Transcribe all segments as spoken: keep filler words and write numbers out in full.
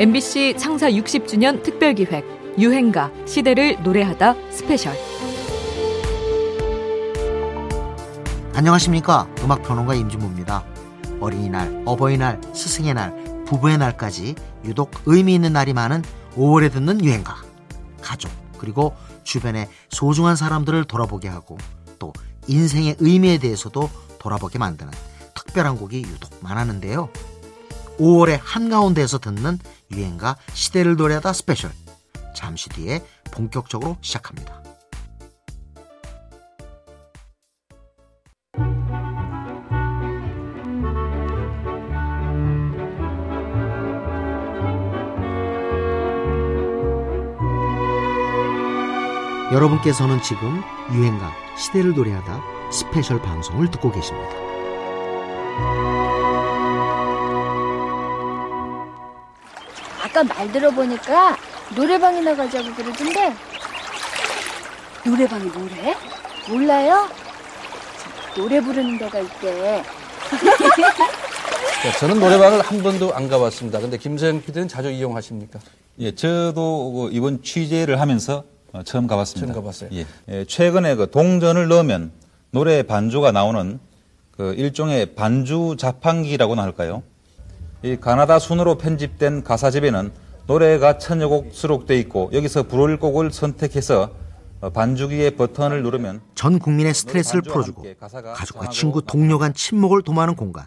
엠비씨 창사 육십 주년 특별기획 유행가 시대를 노래하다 스페셜. 안녕하십니까, 음악평론가 임진모입니다. 어린이날, 어버이날, 스승의 날, 부부의 날까지 유독 의미 있는 날이 많은 오월에 듣는 유행가, 가족 그리고 주변의 소중한 사람들을 돌아보게 하고 또 인생의 의미에 대해서도 돌아보게 만드는 특별한 곡이 유독 많았는데요. 오월의 한가운데에서 듣는 유행가 시대를 노래하다 스페셜, 잠시 뒤에 본격적으로 시작합니다. 여러분께서는 지금 유행가 시대를 노래하다 스페셜 방송을 듣고 계십니다. 아까 말 들어보니까 노래방에 나가자고 그러던데. 노래방이 뭐래? 몰라요? 노래 부르는 데가 있대. 저는 노래방을 한 번도 안 가봤습니다. 근데 김서영 피디는 자주 이용하십니까? 예, 저도 이번 취재를 하면서 어, 처음 가봤습니다. 처음 가봤어요. 예. 예, 최근에 그 동전을 넣으면 노래 반주가 나오는 그 일종의 반주 자판기라고나 할까요? 이 가나다 순으로 편집된 가사집에는 노래가 천여 곡 수록돼 있고 여기서 부를 곡을 선택해서 반주기의 버튼을 누르면 전 국민의 스트레스를 풀어주고 가족과 친구, 동료 간 친목을 도모하는 공간,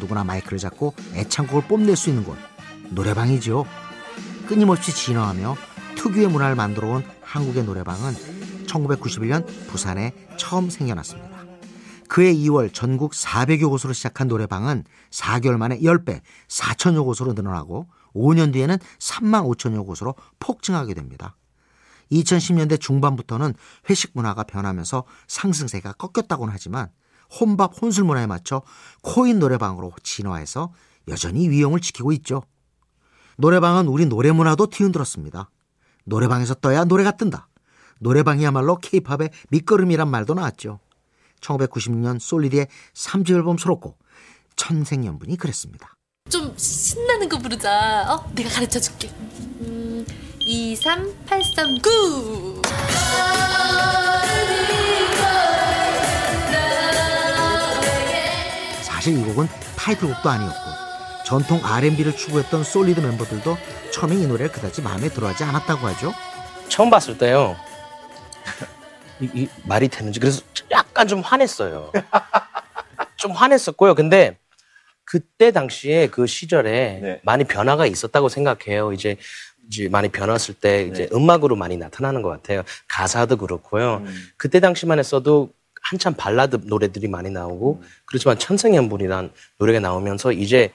누구나 마이크를 잡고 애창곡을 뽐낼 수 있는 곳, 노래방이지요. 끊임없이 진화하며 특유의 문화를 만들어 온 한국의 노래방은 천구백구십일 년 부산에 처음 생겨났습니다. 그해 이월 전국 사백여 곳으로 시작한 노래방은 사 개월 만에 십 배, 사천여 곳으로 늘어나고 오 년 뒤에는 삼만 오천여 곳으로 폭증하게 됩니다. 이천십 년대 중반부터는 회식 문화가 변하면서 상승세가 꺾였다고는 하지만 혼밥 혼술 문화에 맞춰 코인 노래방으로 진화해서 여전히 위용을 지키고 있죠. 노래방은 우리 노래 문화도 뒤흔들었습니다. 노래방에서 떠야 노래가 뜬다. 노래방이야말로 케이팝의 밑거름이란 말도 나왔죠. 천구백구십육 년 솔리드의 삼 집 앨범 수록곡 천생연분이 그랬습니다. 좀 신나는 거 부르자. 어? 내가 가르쳐줄게. 음, 이, 삼, 팔, 삼, 구. 사실 이 곡은 타이틀곡도 아니었고 전통 알앤비를 추구했던 솔리드 멤버들도 처음에 이 노래를 그다지 마음에 들어하지 않았다고 하죠. 처음 봤을 때요. 이, 이 말이 되는지 그래서 약간 좀 화냈어요. 좀 화냈었고요. 근데 그때 당시에 그 시절에 네. 많이 변화가 있었다고 생각해요. 이제 이제 많이 변했을 때 이제 네. 음악으로 많이 나타나는 것 같아요. 가사도 그렇고요. 음. 그때 당시만 했어도 한참 발라드 노래들이 많이 나오고 음. 그렇지만 천생연분이란 노래가 나오면서 이제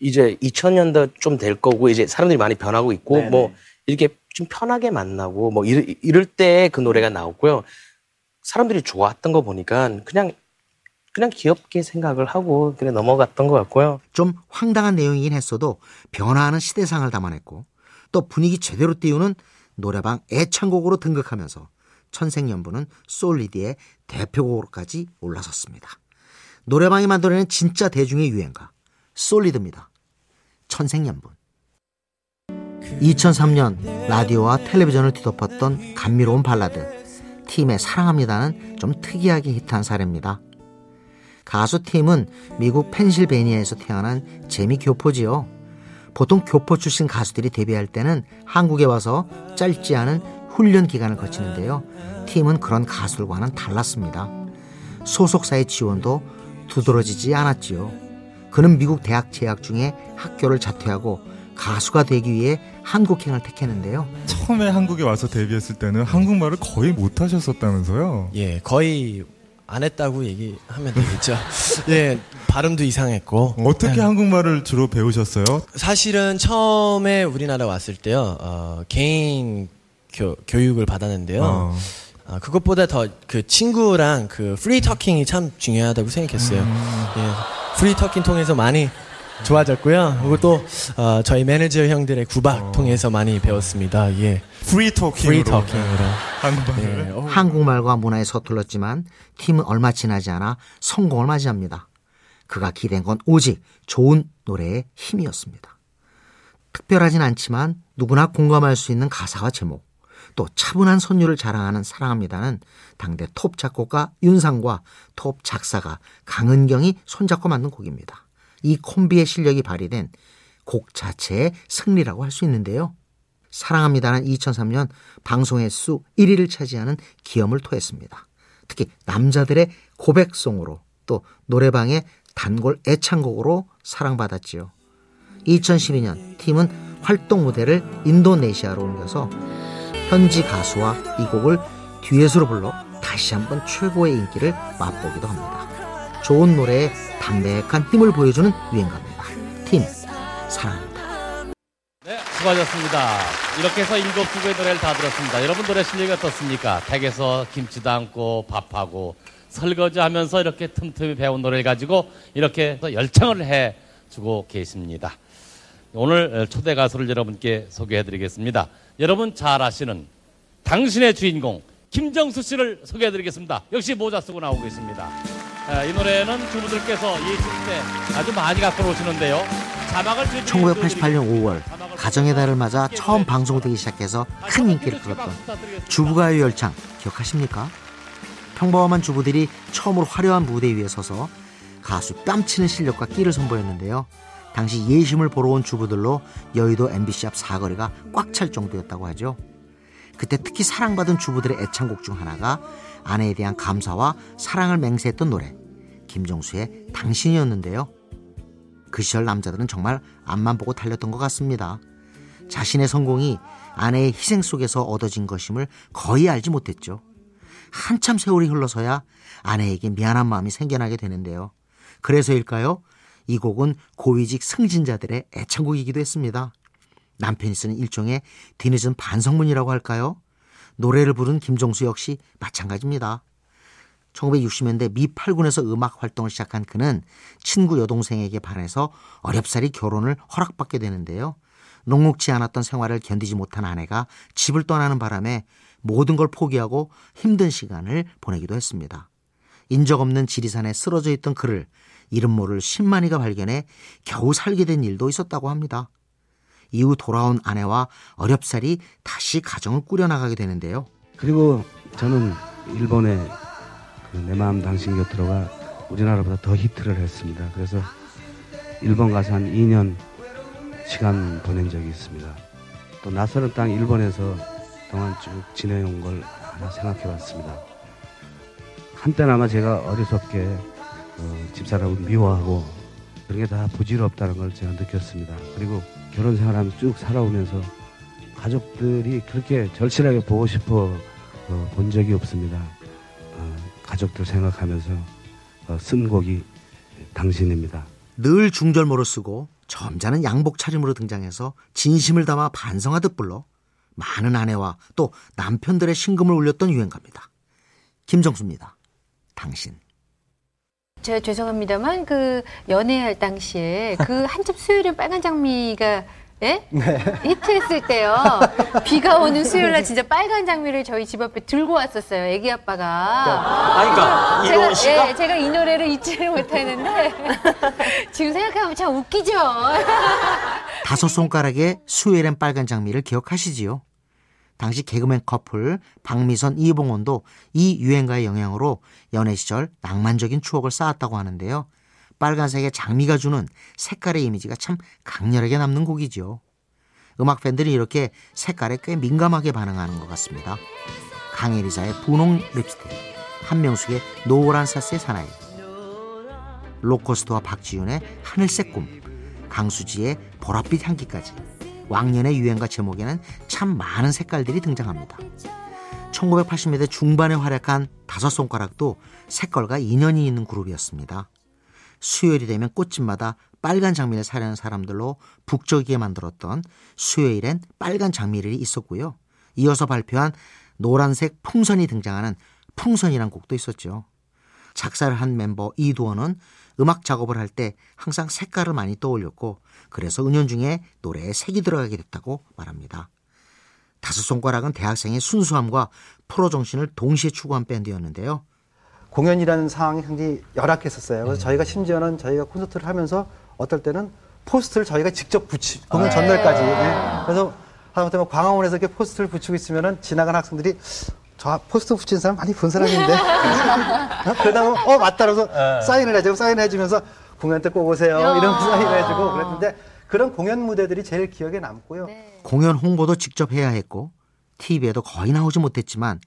이제 이천 년도 좀 될 거고 이제 사람들이 많이 변하고 있고 네네. 뭐 이렇게 좀 편하게 만나고 뭐 이럴, 이럴 때 그 노래가 나왔고요. 사람들이 좋아했던 거 보니까 그냥 그냥 귀엽게 생각을 하고 그냥 넘어갔던 것 같고요. 좀 황당한 내용이긴 했어도 변화하는 시대상을 담아냈고 또 분위기 제대로 띄우는 노래방 애창곡으로 등극하면서 천생연분은 솔리드의 대표곡으로까지 올라섰습니다. 노래방이 만들어낸 진짜 대중의 유행가 솔리드입니다. 천생연분. 이천삼 년 라디오와 텔레비전을 뒤덮었던 감미로운 발라드 팀의 사랑합니다는 좀 특이하게 히트한 사례입니다. 가수 팀은 미국 펜실베니아에서 태어난 재미 교포지요. 보통 교포 출신 가수들이 데뷔할 때는 한국에 와서 짧지 않은 훈련 기간을 거치는데요. 팀은 그런 가수들과는 달랐습니다. 소속사의 지원도 두드러지지 않았지요. 그는 미국 대학 재학 중에 학교를 자퇴하고 가수가 되기 위해 한국행을 택했는데요. 처음에 한국에 와서 데뷔했을 때는 한국말을 거의 못하셨었다면서요? 예, 거의 안 했다고 얘기하면 되겠죠. 예, 발음도 이상했고. 어떻게 네. 한국말을 주로 배우셨어요? 사실은 처음에 우리나라 왔을 때요. 어, 개인 교, 교육을 받았는데요. 어. 아, 그것보다 더 그 친구랑 그 프리터킹이 참 중요하다고 생각했어요. 음. 예. 프리터킹 통해서 많이 좋아졌고요. 그리고 또 어, 저희 매니저 형들의 구박 어. 통해서 많이 배웠습니다. 예. 프리터킹으로. 프리터킹으로. 한국말을. 예. 한국말과 문화에 서툴렀지만 팀은 얼마 지나지 않아 성공을 맞이합니다. 그가 기댄 건 오직 좋은 노래의 힘이었습니다. 특별하진 않지만 누구나 공감할 수 있는 가사와 제목, 또 차분한 선율을 자랑하는 사랑합니다는 당대 톱 작곡가 윤상과 톱 작사가 강은경이 손잡고 만든 곡입니다. 이 콤비의 실력이 발휘된 곡 자체의 승리라고 할 수 있는데요. 사랑합니다는 이천삼 년 방송의 수 일 위를 차지하는 기염을 토했습니다. 특히 남자들의 고백송으로 또 노래방의 단골 애창곡으로 사랑받았지요. 이천십이 년 팀은 활동 무대를 인도네시아로 옮겨서 현지 가수와 이 곡을 듀엣으로 불러 다시 한번 최고의 인기를 맛보기도 합니다. 좋은 노래에 담백한 힘을 보여주는 유행가입니다. 팀, 사랑합니다. 네, 수고하셨습니다. 이렇게 해서 일곱 곡의 노래를 다 들었습니다. 여러분 노래 실력이 어떻습니까? 댁에서 김치 담고 밥하고 설거지하면서 이렇게 틈틈이 배운 노래를 가지고 이렇게 열창을 해주고 계십니다. 오늘 초대 가수를 여러분께 소개해드리겠습니다. 여러분 잘 아시는 당신의 주인공 김정수 씨를 소개해드리겠습니다. 역시 모자 쓰고 나오고 있습니다. 이 노래는 주부들께서 예식 때 아주 많이 갖고 오시는데요. 자막을 천구백팔십팔 년 오월 가정의 달을 맞아 처음 방송되기 시작해서 큰 인기를 끌었던 주부가요 열창 기억하십니까? 평범한 주부들이 처음으로 화려한 무대 위에 서서 가수 뺨치는 실력과 끼를 선보였는데요. 당시 예심을 보러 온 주부들로 여의도 엠비씨 앞 사거리가 꽉 찰 정도였다고 하죠. 그때 특히 사랑받은 주부들의 애창곡 중 하나가 아내에 대한 감사와 사랑을 맹세했던 노래 김정수의 당신이었는데요. 그 시절 남자들은 정말 앞만 보고 달렸던 것 같습니다. 자신의 성공이 아내의 희생 속에서 얻어진 것임을 거의 알지 못했죠. 한참 세월이 흘러서야 아내에게 미안한 마음이 생겨나게 되는데요. 그래서일까요? 이 곡은 고위직 승진자들의 애창곡이기도 했습니다. 남편이 쓰는 일종의 뒤늦은 반성문이라고 할까요? 노래를 부른 김정수 역시 마찬가지입니다. 천구백육십 년대 미팔군에서 음악 활동을 시작한 그는 친구 여동생에게 반해서 어렵사리 결혼을 허락받게 되는데요. 녹록지 않았던 생활을 견디지 못한 아내가 집을 떠나는 바람에 모든 걸 포기하고 힘든 시간을 보내기도 했습니다. 인적 없는 지리산에 쓰러져 있던 그를 이름 모를 십만이가 발견해 겨우 살게 된 일도 있었다고 합니다. 이후 돌아온 아내와 어렵사리 다시 가정을 꾸려나가게 되는데요. 그리고 저는 일본에 그 내 마음 당신 곁으로가 우리나라보다 더 히트를 했습니다. 그래서 일본 가서 한 이 년 시간 보낸 적이 있습니다. 또 낯선 땅 일본에서 동안 쭉 지내온 걸 하나 생각해 봤습니다. 한때나마 제가 어리석게 어, 집사람을 미워하고 그런 게 다 부질없다는 걸 제가 느꼈습니다. 그리고 결혼 생활하면서 쭉 살아오면서 가족들이 그렇게 절실하게 보고 싶어 어, 본 적이 없습니다. 어, 가족들 생각하면서 어, 쓴 곡이 당신입니다. 늘 중절모로 쓰고 점잖은 양복 차림으로 등장해서 진심을 담아 반성하듯 불러 많은 아내와 또 남편들의 심금을 울렸던 유행가입니다. 김정수입니다. 당신. 제가 죄송합니다만 그 연애할 당시에 그 한참 수요일에 빨간 장미가 예? 네. 히트했을 때요. 비가 오는 수요일날 진짜 빨간 장미를 저희 집 앞에 들고 왔었어요. 애기 아빠가. 아니까 그러니까, 이건 제가, 예, 제가 이 노래를 잊지를 못하는데 지금 생각하면 참 웃기죠. 다섯 손가락의 수요일엔 빨간 장미를 기억하시지요? 당시 개그맨 커플 박미선, 이봉원도 이 유행가의 영향으로 연애 시절 낭만적인 추억을 쌓았다고 하는데요. 빨간색의 장미가 주는 색깔의 이미지가 참 강렬하게 남는 곡이죠. 음악 팬들이 이렇게 색깔에 꽤 민감하게 반응하는 것 같습니다. 강혜리자의 분홍 립스틱, 한명숙의 노란 사스의 사나이, 로코스트와 박지윤의 하늘색 꿈, 강수지의 보랏빛 향기까지. 왕년의 유행가 제목에는 참 많은 색깔들이 등장합니다. 천구백팔십 년대 중반에 활약한 다섯 손가락도 색깔과 인연이 있는 그룹이었습니다. 수요일이 되면 꽃집마다 빨간 장미를 사려는 사람들로 북적이게 만들었던 수요일엔 빨간 장미를 있었고요. 이어서 발표한 노란색 풍선이 등장하는 풍선이란 곡도 있었죠. 작사를 한 멤버 이두원은 음악 작업을 할 때 항상 색깔을 많이 떠올렸고 그래서 은연중에 노래에 색이 들어가게 됐다고 말합니다. 다섯 손가락은 대학생의 순수함과 프로 정신을 동시에 추구한 밴드였는데요. 공연이라는 상황이 굉장히 열악했었어요. 그래서 저희가 심지어는 저희가 콘서트를 하면서 어떨 때는 포스트를 저희가 직접 붙이, 공연 전날까지. 네. 그래서 하다못해 뭐 광화문에서 이렇게 포스트를 붙이고 있으면은 지나가는 학생들이 저 포스트 붙인 사람 많이 본 사람인데. 그러다 보면, 어, 맞다. 그래서 네. 사인을 해주고, 사인을 해주면서 공연 때 꼭 오세요. 이런 사인을 해주고 그랬는데 그런 공연 무대들이 제일 기억에 남고요. 네. 공연 홍보도 직접 해야 했고, 티비에도 거의 나오지 못했지만,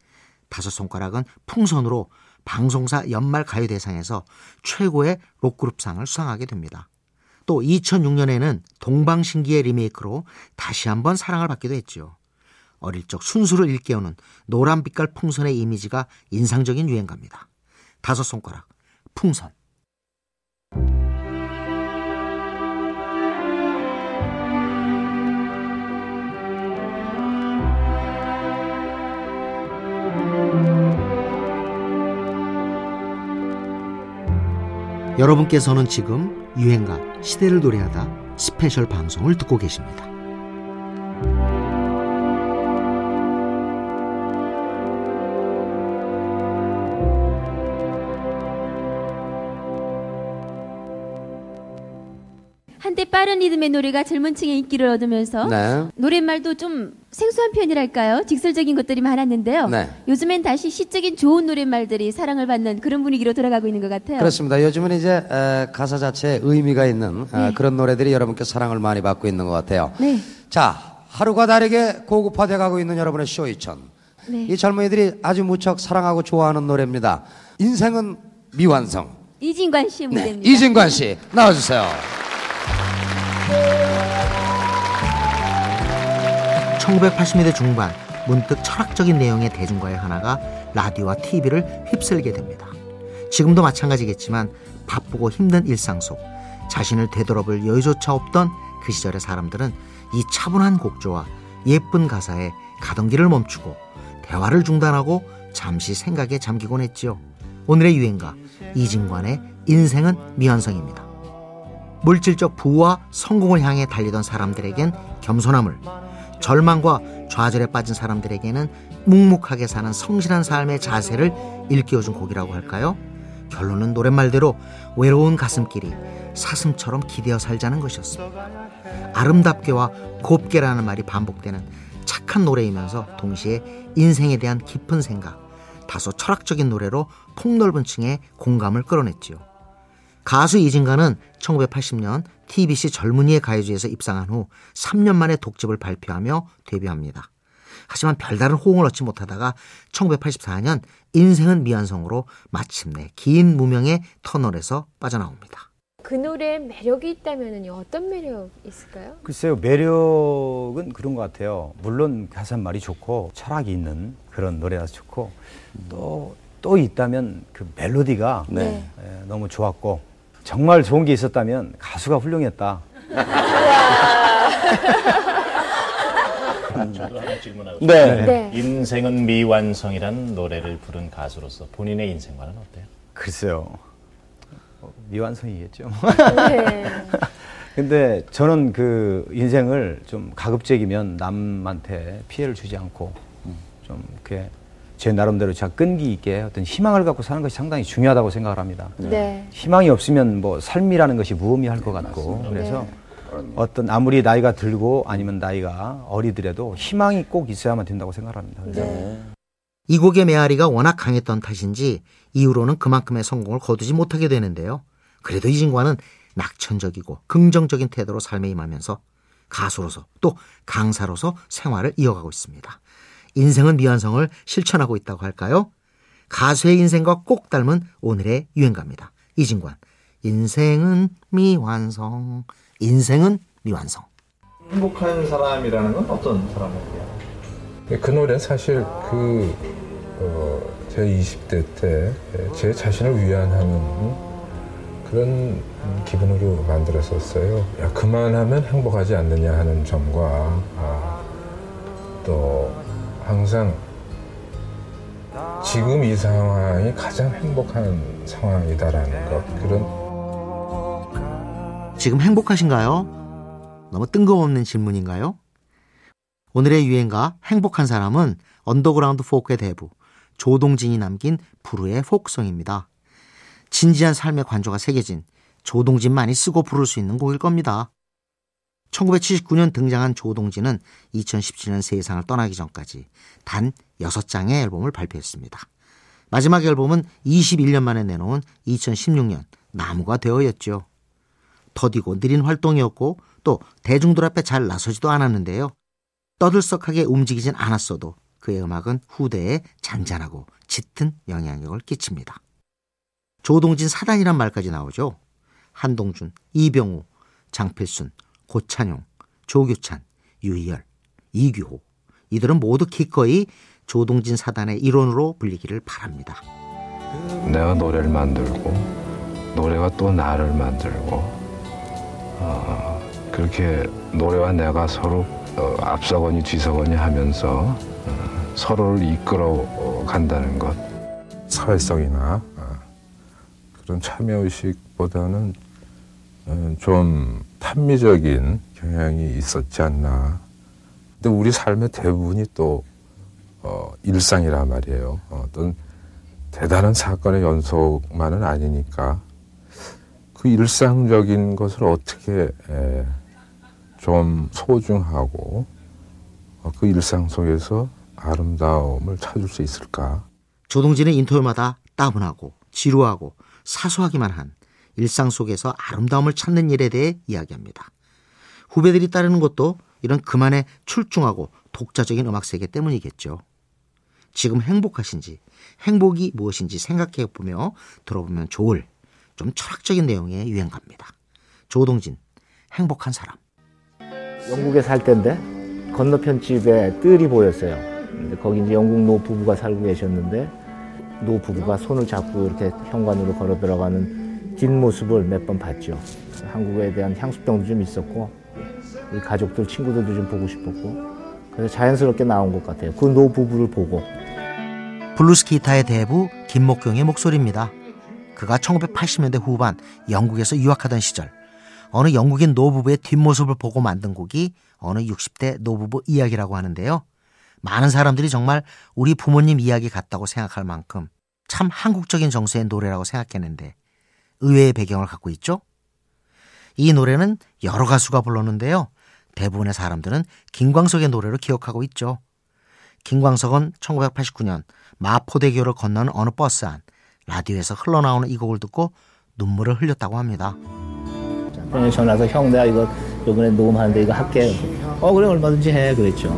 다섯 손가락은 풍선으로 방송사 연말 가요대상에서 최고의 록그룹상을 수상하게 됩니다. 또 이천육 년에는 동방신기의 리메이크로 다시 한번 사랑을 받기도 했지요. 어릴 적 순수를 일깨우는 노란빛깔 풍선의 이미지가 인상적인 유행가입니다. 다섯 손가락, 풍선. 여러분께서는 지금 유행가 시대를 노래하다 스페셜 방송을 듣고 계십니다. 한때 빠른 리듬의 노래가 젊은 층의 인기를 얻으면서 네. 노랫말도 좀 생소한 편이랄까요? 직설적인 것들이 많았는데요. 네. 요즘엔 다시 시적인 좋은 노랫말들이 사랑을 받는 그런 분위기로 돌아가고 있는 것 같아요. 그렇습니다. 요즘은 이제 가사 자체에 의미가 있는 네. 그런 노래들이 여러분께 사랑을 많이 받고 있는 것 같아요. 네. 자, 하루가 다르게 고급화되어 가고 있는 여러분의 쇼이천. 네. 이 젊은이들이 아주 무척 사랑하고 좋아하는 노래입니다. 인생은 미완성. 이진관 씨의 무대입니다. 네. 이진관 씨 나와주세요. 천구백팔십 년대 중반 문득 철학적인 내용의 대중과의 하나가 라디오와 티비를 휩쓸게 됩니다. 지금도 마찬가지겠지만 바쁘고 힘든 일상 속 자신을 되돌아볼 여유조차 없던 그 시절의 사람들은 이 차분한 곡조와 예쁜 가사에 가던 길을 멈추고 대화를 중단하고 잠시 생각에 잠기곤 했지요. 오늘의 유행가 이진관의 인생은 미완성입니다. 물질적 부와 성공을 향해 달리던 사람들에겐 겸손함을, 절망과 좌절에 빠진 사람들에게는 묵묵하게 사는 성실한 삶의 자세를 일깨워준 곡이라고 할까요? 결론은 노랫말대로 외로운 가슴끼리 사슴처럼 기대어 살자는 것이었습니다. 아름답게와 곱게라는 말이 반복되는 착한 노래이면서 동시에 인생에 대한 깊은 생각, 다소 철학적인 노래로 폭넓은 층의 공감을 끌어냈지요. 가수 이진관은 천구백팔십 년 티비씨 젊은이의 가요제에서 입상한 후 삼 년 만에 독집을 발표하며 데뷔합니다. 하지만 별다른 호응을 얻지 못하다가 천구백팔십사 년 인생은 미완성으로 마침내 긴 무명의 터널에서 빠져나옵니다. 그 노래에 매력이 있다면요, 어떤 매력이 있을까요? 글쎄요, 매력은 그런 것 같아요. 물론 가사말이 좋고 철학이 있는 그런 노래라서 좋고 또, 또 있다면 그 멜로디가 네. 너무 좋았고 정말 좋은 게 있었다면 가수가 훌륭했다. 저도 하나 질문하고 싶어요. 네. 네. 인생은 미완성이라는 노래를 부른 가수로서 본인의 인생과는 어때요? 글쎄요. 미완성이겠죠. 네. 근데 저는 그 인생을 좀 가급적이면 남한테 피해를 주지 않고 좀 이렇게 제 나름대로 제가 끈기 있게 어떤 희망을 갖고 사는 것이 상당히 중요하다고 생각을 합니다. 네. 희망이 없으면 뭐 삶이라는 것이 무의미할 것 같고 네, 그래서 네. 어떤 아무리 나이가 들고 아니면 나이가 어리더라도 희망이 꼭 있어야만 된다고 생각을 합니다. 네. 이 곡의 메아리가 워낙 강했던 탓인지 이후로는 그만큼의 성공을 거두지 못하게 되는데요. 그래도 이진관은 낙천적이고 긍정적인 태도로 삶에 임하면서 가수로서 또 강사로서 생활을 이어가고 있습니다. 인생은 미완성을 실천하고 있다고 할까요? 가수의 인생과 꼭 닮은 오늘의 유행가입니다. 이진관, 인생은 미완성, 인생은 미완성. 행복한 사람이라는 건 어떤 사람이에요? 그 노래는 사실 그, 어, 제 이십 대 때 제 자신을 위안하는 그런 기분으로 만들었었어요. 야, 그만하면 행복하지 않느냐 하는 점과 아, 또 항상 지금 이 상황이 가장 행복한 상황이다라는 것. 그런 지금 행복하신가요? 너무 뜬금없는 질문인가요? 오늘의 유행가 행복한 사람은 언더그라운드 포크의 대부 조동진이 남긴 불후의 포크송입니다. 진지한 삶의 관조가 새겨진 조동진만이 쓰고 부를 수 있는 곡일 겁니다. 천구백칠십구 년 등장한 조동진은 이천십칠 년 세상을 떠나기 전까지 단 여섯 장의 앨범을 발표했습니다. 마지막 앨범은 이십일 년 만에 내놓은 이천십육 년 나무가 되어였죠. 더디고 느린 활동이었고 또 대중들 앞에 잘 나서지도 않았는데요. 떠들썩하게 움직이진 않았어도 그의 음악은 후대에 잔잔하고 짙은 영향력을 끼칩니다. 조동진 사단이란 말까지 나오죠. 한동준, 이병우, 장필순, 고찬용, 조규찬, 유희열, 이규호, 이들은 모두 기꺼이 조동진 사단의 일원으로 불리기를 바랍니다. 내가 노래를 만들고 노래가 또 나를 만들고 어, 그렇게 노래와 내가 서로 어, 앞서거니 뒤서거니 하면서 어, 서로를 이끌어 간다는 것. 사회성이나 어, 그런 참여의식보다는 어, 좀 합리적인 경향이 있었지 않나. 근데 우리 삶의 대부분이 또 어, 일상이란 말이에요. 어떤 대단한 사건의 연속만은 아니니까 그 일상적인 것을 어떻게 에, 좀 소중하고 어, 그 일상 속에서 아름다움을 찾을 수 있을까. 조동진은 인터뷰마다 따분하고 지루하고 사소하기만 한 일상 속에서 아름다움을 찾는 일에 대해 이야기합니다. 후배들이 따르는 것도 이런 그만의 출중하고 독자적인 음악 세계 때문이겠죠. 지금 행복하신지, 행복이 무엇인지 생각해보며 들어보면 좋을 좀 철학적인 내용의 유행가입니다. 조동진, 행복한 사람. 영국에 살 때인데 건너편 집에 뜰이 보였어요. 근데 거기 이제 영국 노 부부가 살고 계셨는데 노 부부가 손을 잡고 이렇게 현관으로 걸어 들어가는 뒷모습을 몇 번 봤죠. 한국에 대한 향수병도 좀 있었고 우리 가족들, 친구들도 좀 보고 싶었고 그래서 자연스럽게 나온 것 같아요. 그 노부부를 보고. 블루스 기타의 대부 김목경의 목소리입니다. 그가 천구백팔십 년대 후반 영국에서 유학하던 시절 어느 영국인 노부부의 뒷모습을 보고 만든 곡이 어느 육십 대 노부부 이야기라고 하는데요. 많은 사람들이 정말 우리 부모님 이야기 같다고 생각할 만큼 참 한국적인 정서의 노래라고 생각했는데 의외의 배경을 갖고 있죠. 이 노래는 여러 가수가 불렀는데요. 대부분의 사람들은 김광석의 노래로 기억하고 있죠. 김광석은 천구백팔십구 년 마포대교를 건너는 어느 버스 안 라디오에서 흘러나오는 이 곡을 듣고 눈물을 흘렸다고 합니다. 형이 전화해서 형 내가 이거 요번에 녹음하는데 이거 할게. 어 그래 얼마든지 해 그랬죠.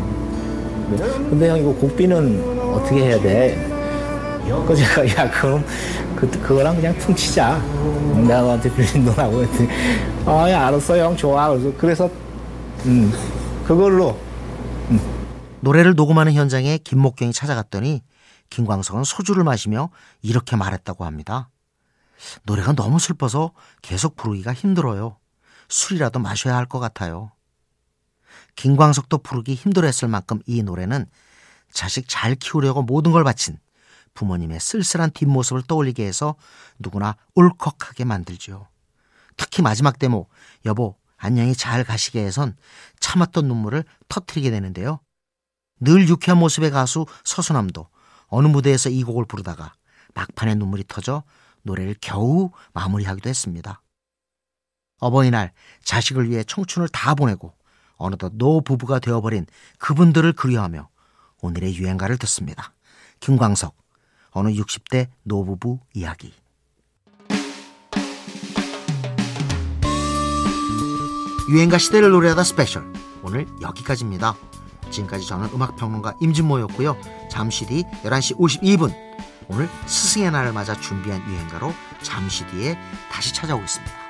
근데 형 이거 곡비는 어떻게 해야 돼? 그 제가 야 그럼 그 그거랑 그냥 퉁치자. 내가 너한테 빌린 돈하고 했더니 아 야 알았어 형 좋아. 그래서 그래서 음 그걸로 음. 노래를 녹음하는 현장에 김목경이 찾아갔더니 김광석은 소주를 마시며 이렇게 말했다고 합니다. 노래가 너무 슬퍼서 계속 부르기가 힘들어요. 술이라도 마셔야 할 것 같아요. 김광석도 부르기 힘들어했을 만큼 이 노래는 자식 잘 키우려고 모든 걸 바친 부모님의 쓸쓸한 뒷모습을 떠올리게 해서 누구나 울컥하게 만들죠. 특히 마지막 대목 여보 안녕히 잘 가시게 해선 참았던 눈물을 터뜨리게 되는데요. 늘 유쾌한 모습의 가수 서수남도 어느 무대에서 이 곡을 부르다가 막판에 눈물이 터져 노래를 겨우 마무리하기도 했습니다. 어버이날 자식을 위해 청춘을 다 보내고 어느덧 노부부가 되어버린 그분들을 그리워하며 오늘의 유행가를 듣습니다. 김광석 어느 육십 대 노부부 이야기. 유행가 시대를 노래하다 스페셜 오늘 여기까지입니다. 지금까지 저는 음악평론가 임진모였고요. 잠시 뒤 열한 시 오십이 분 오늘 스승의 날을 맞아 준비한 유행가로 잠시 뒤에 다시 찾아오겠습니다.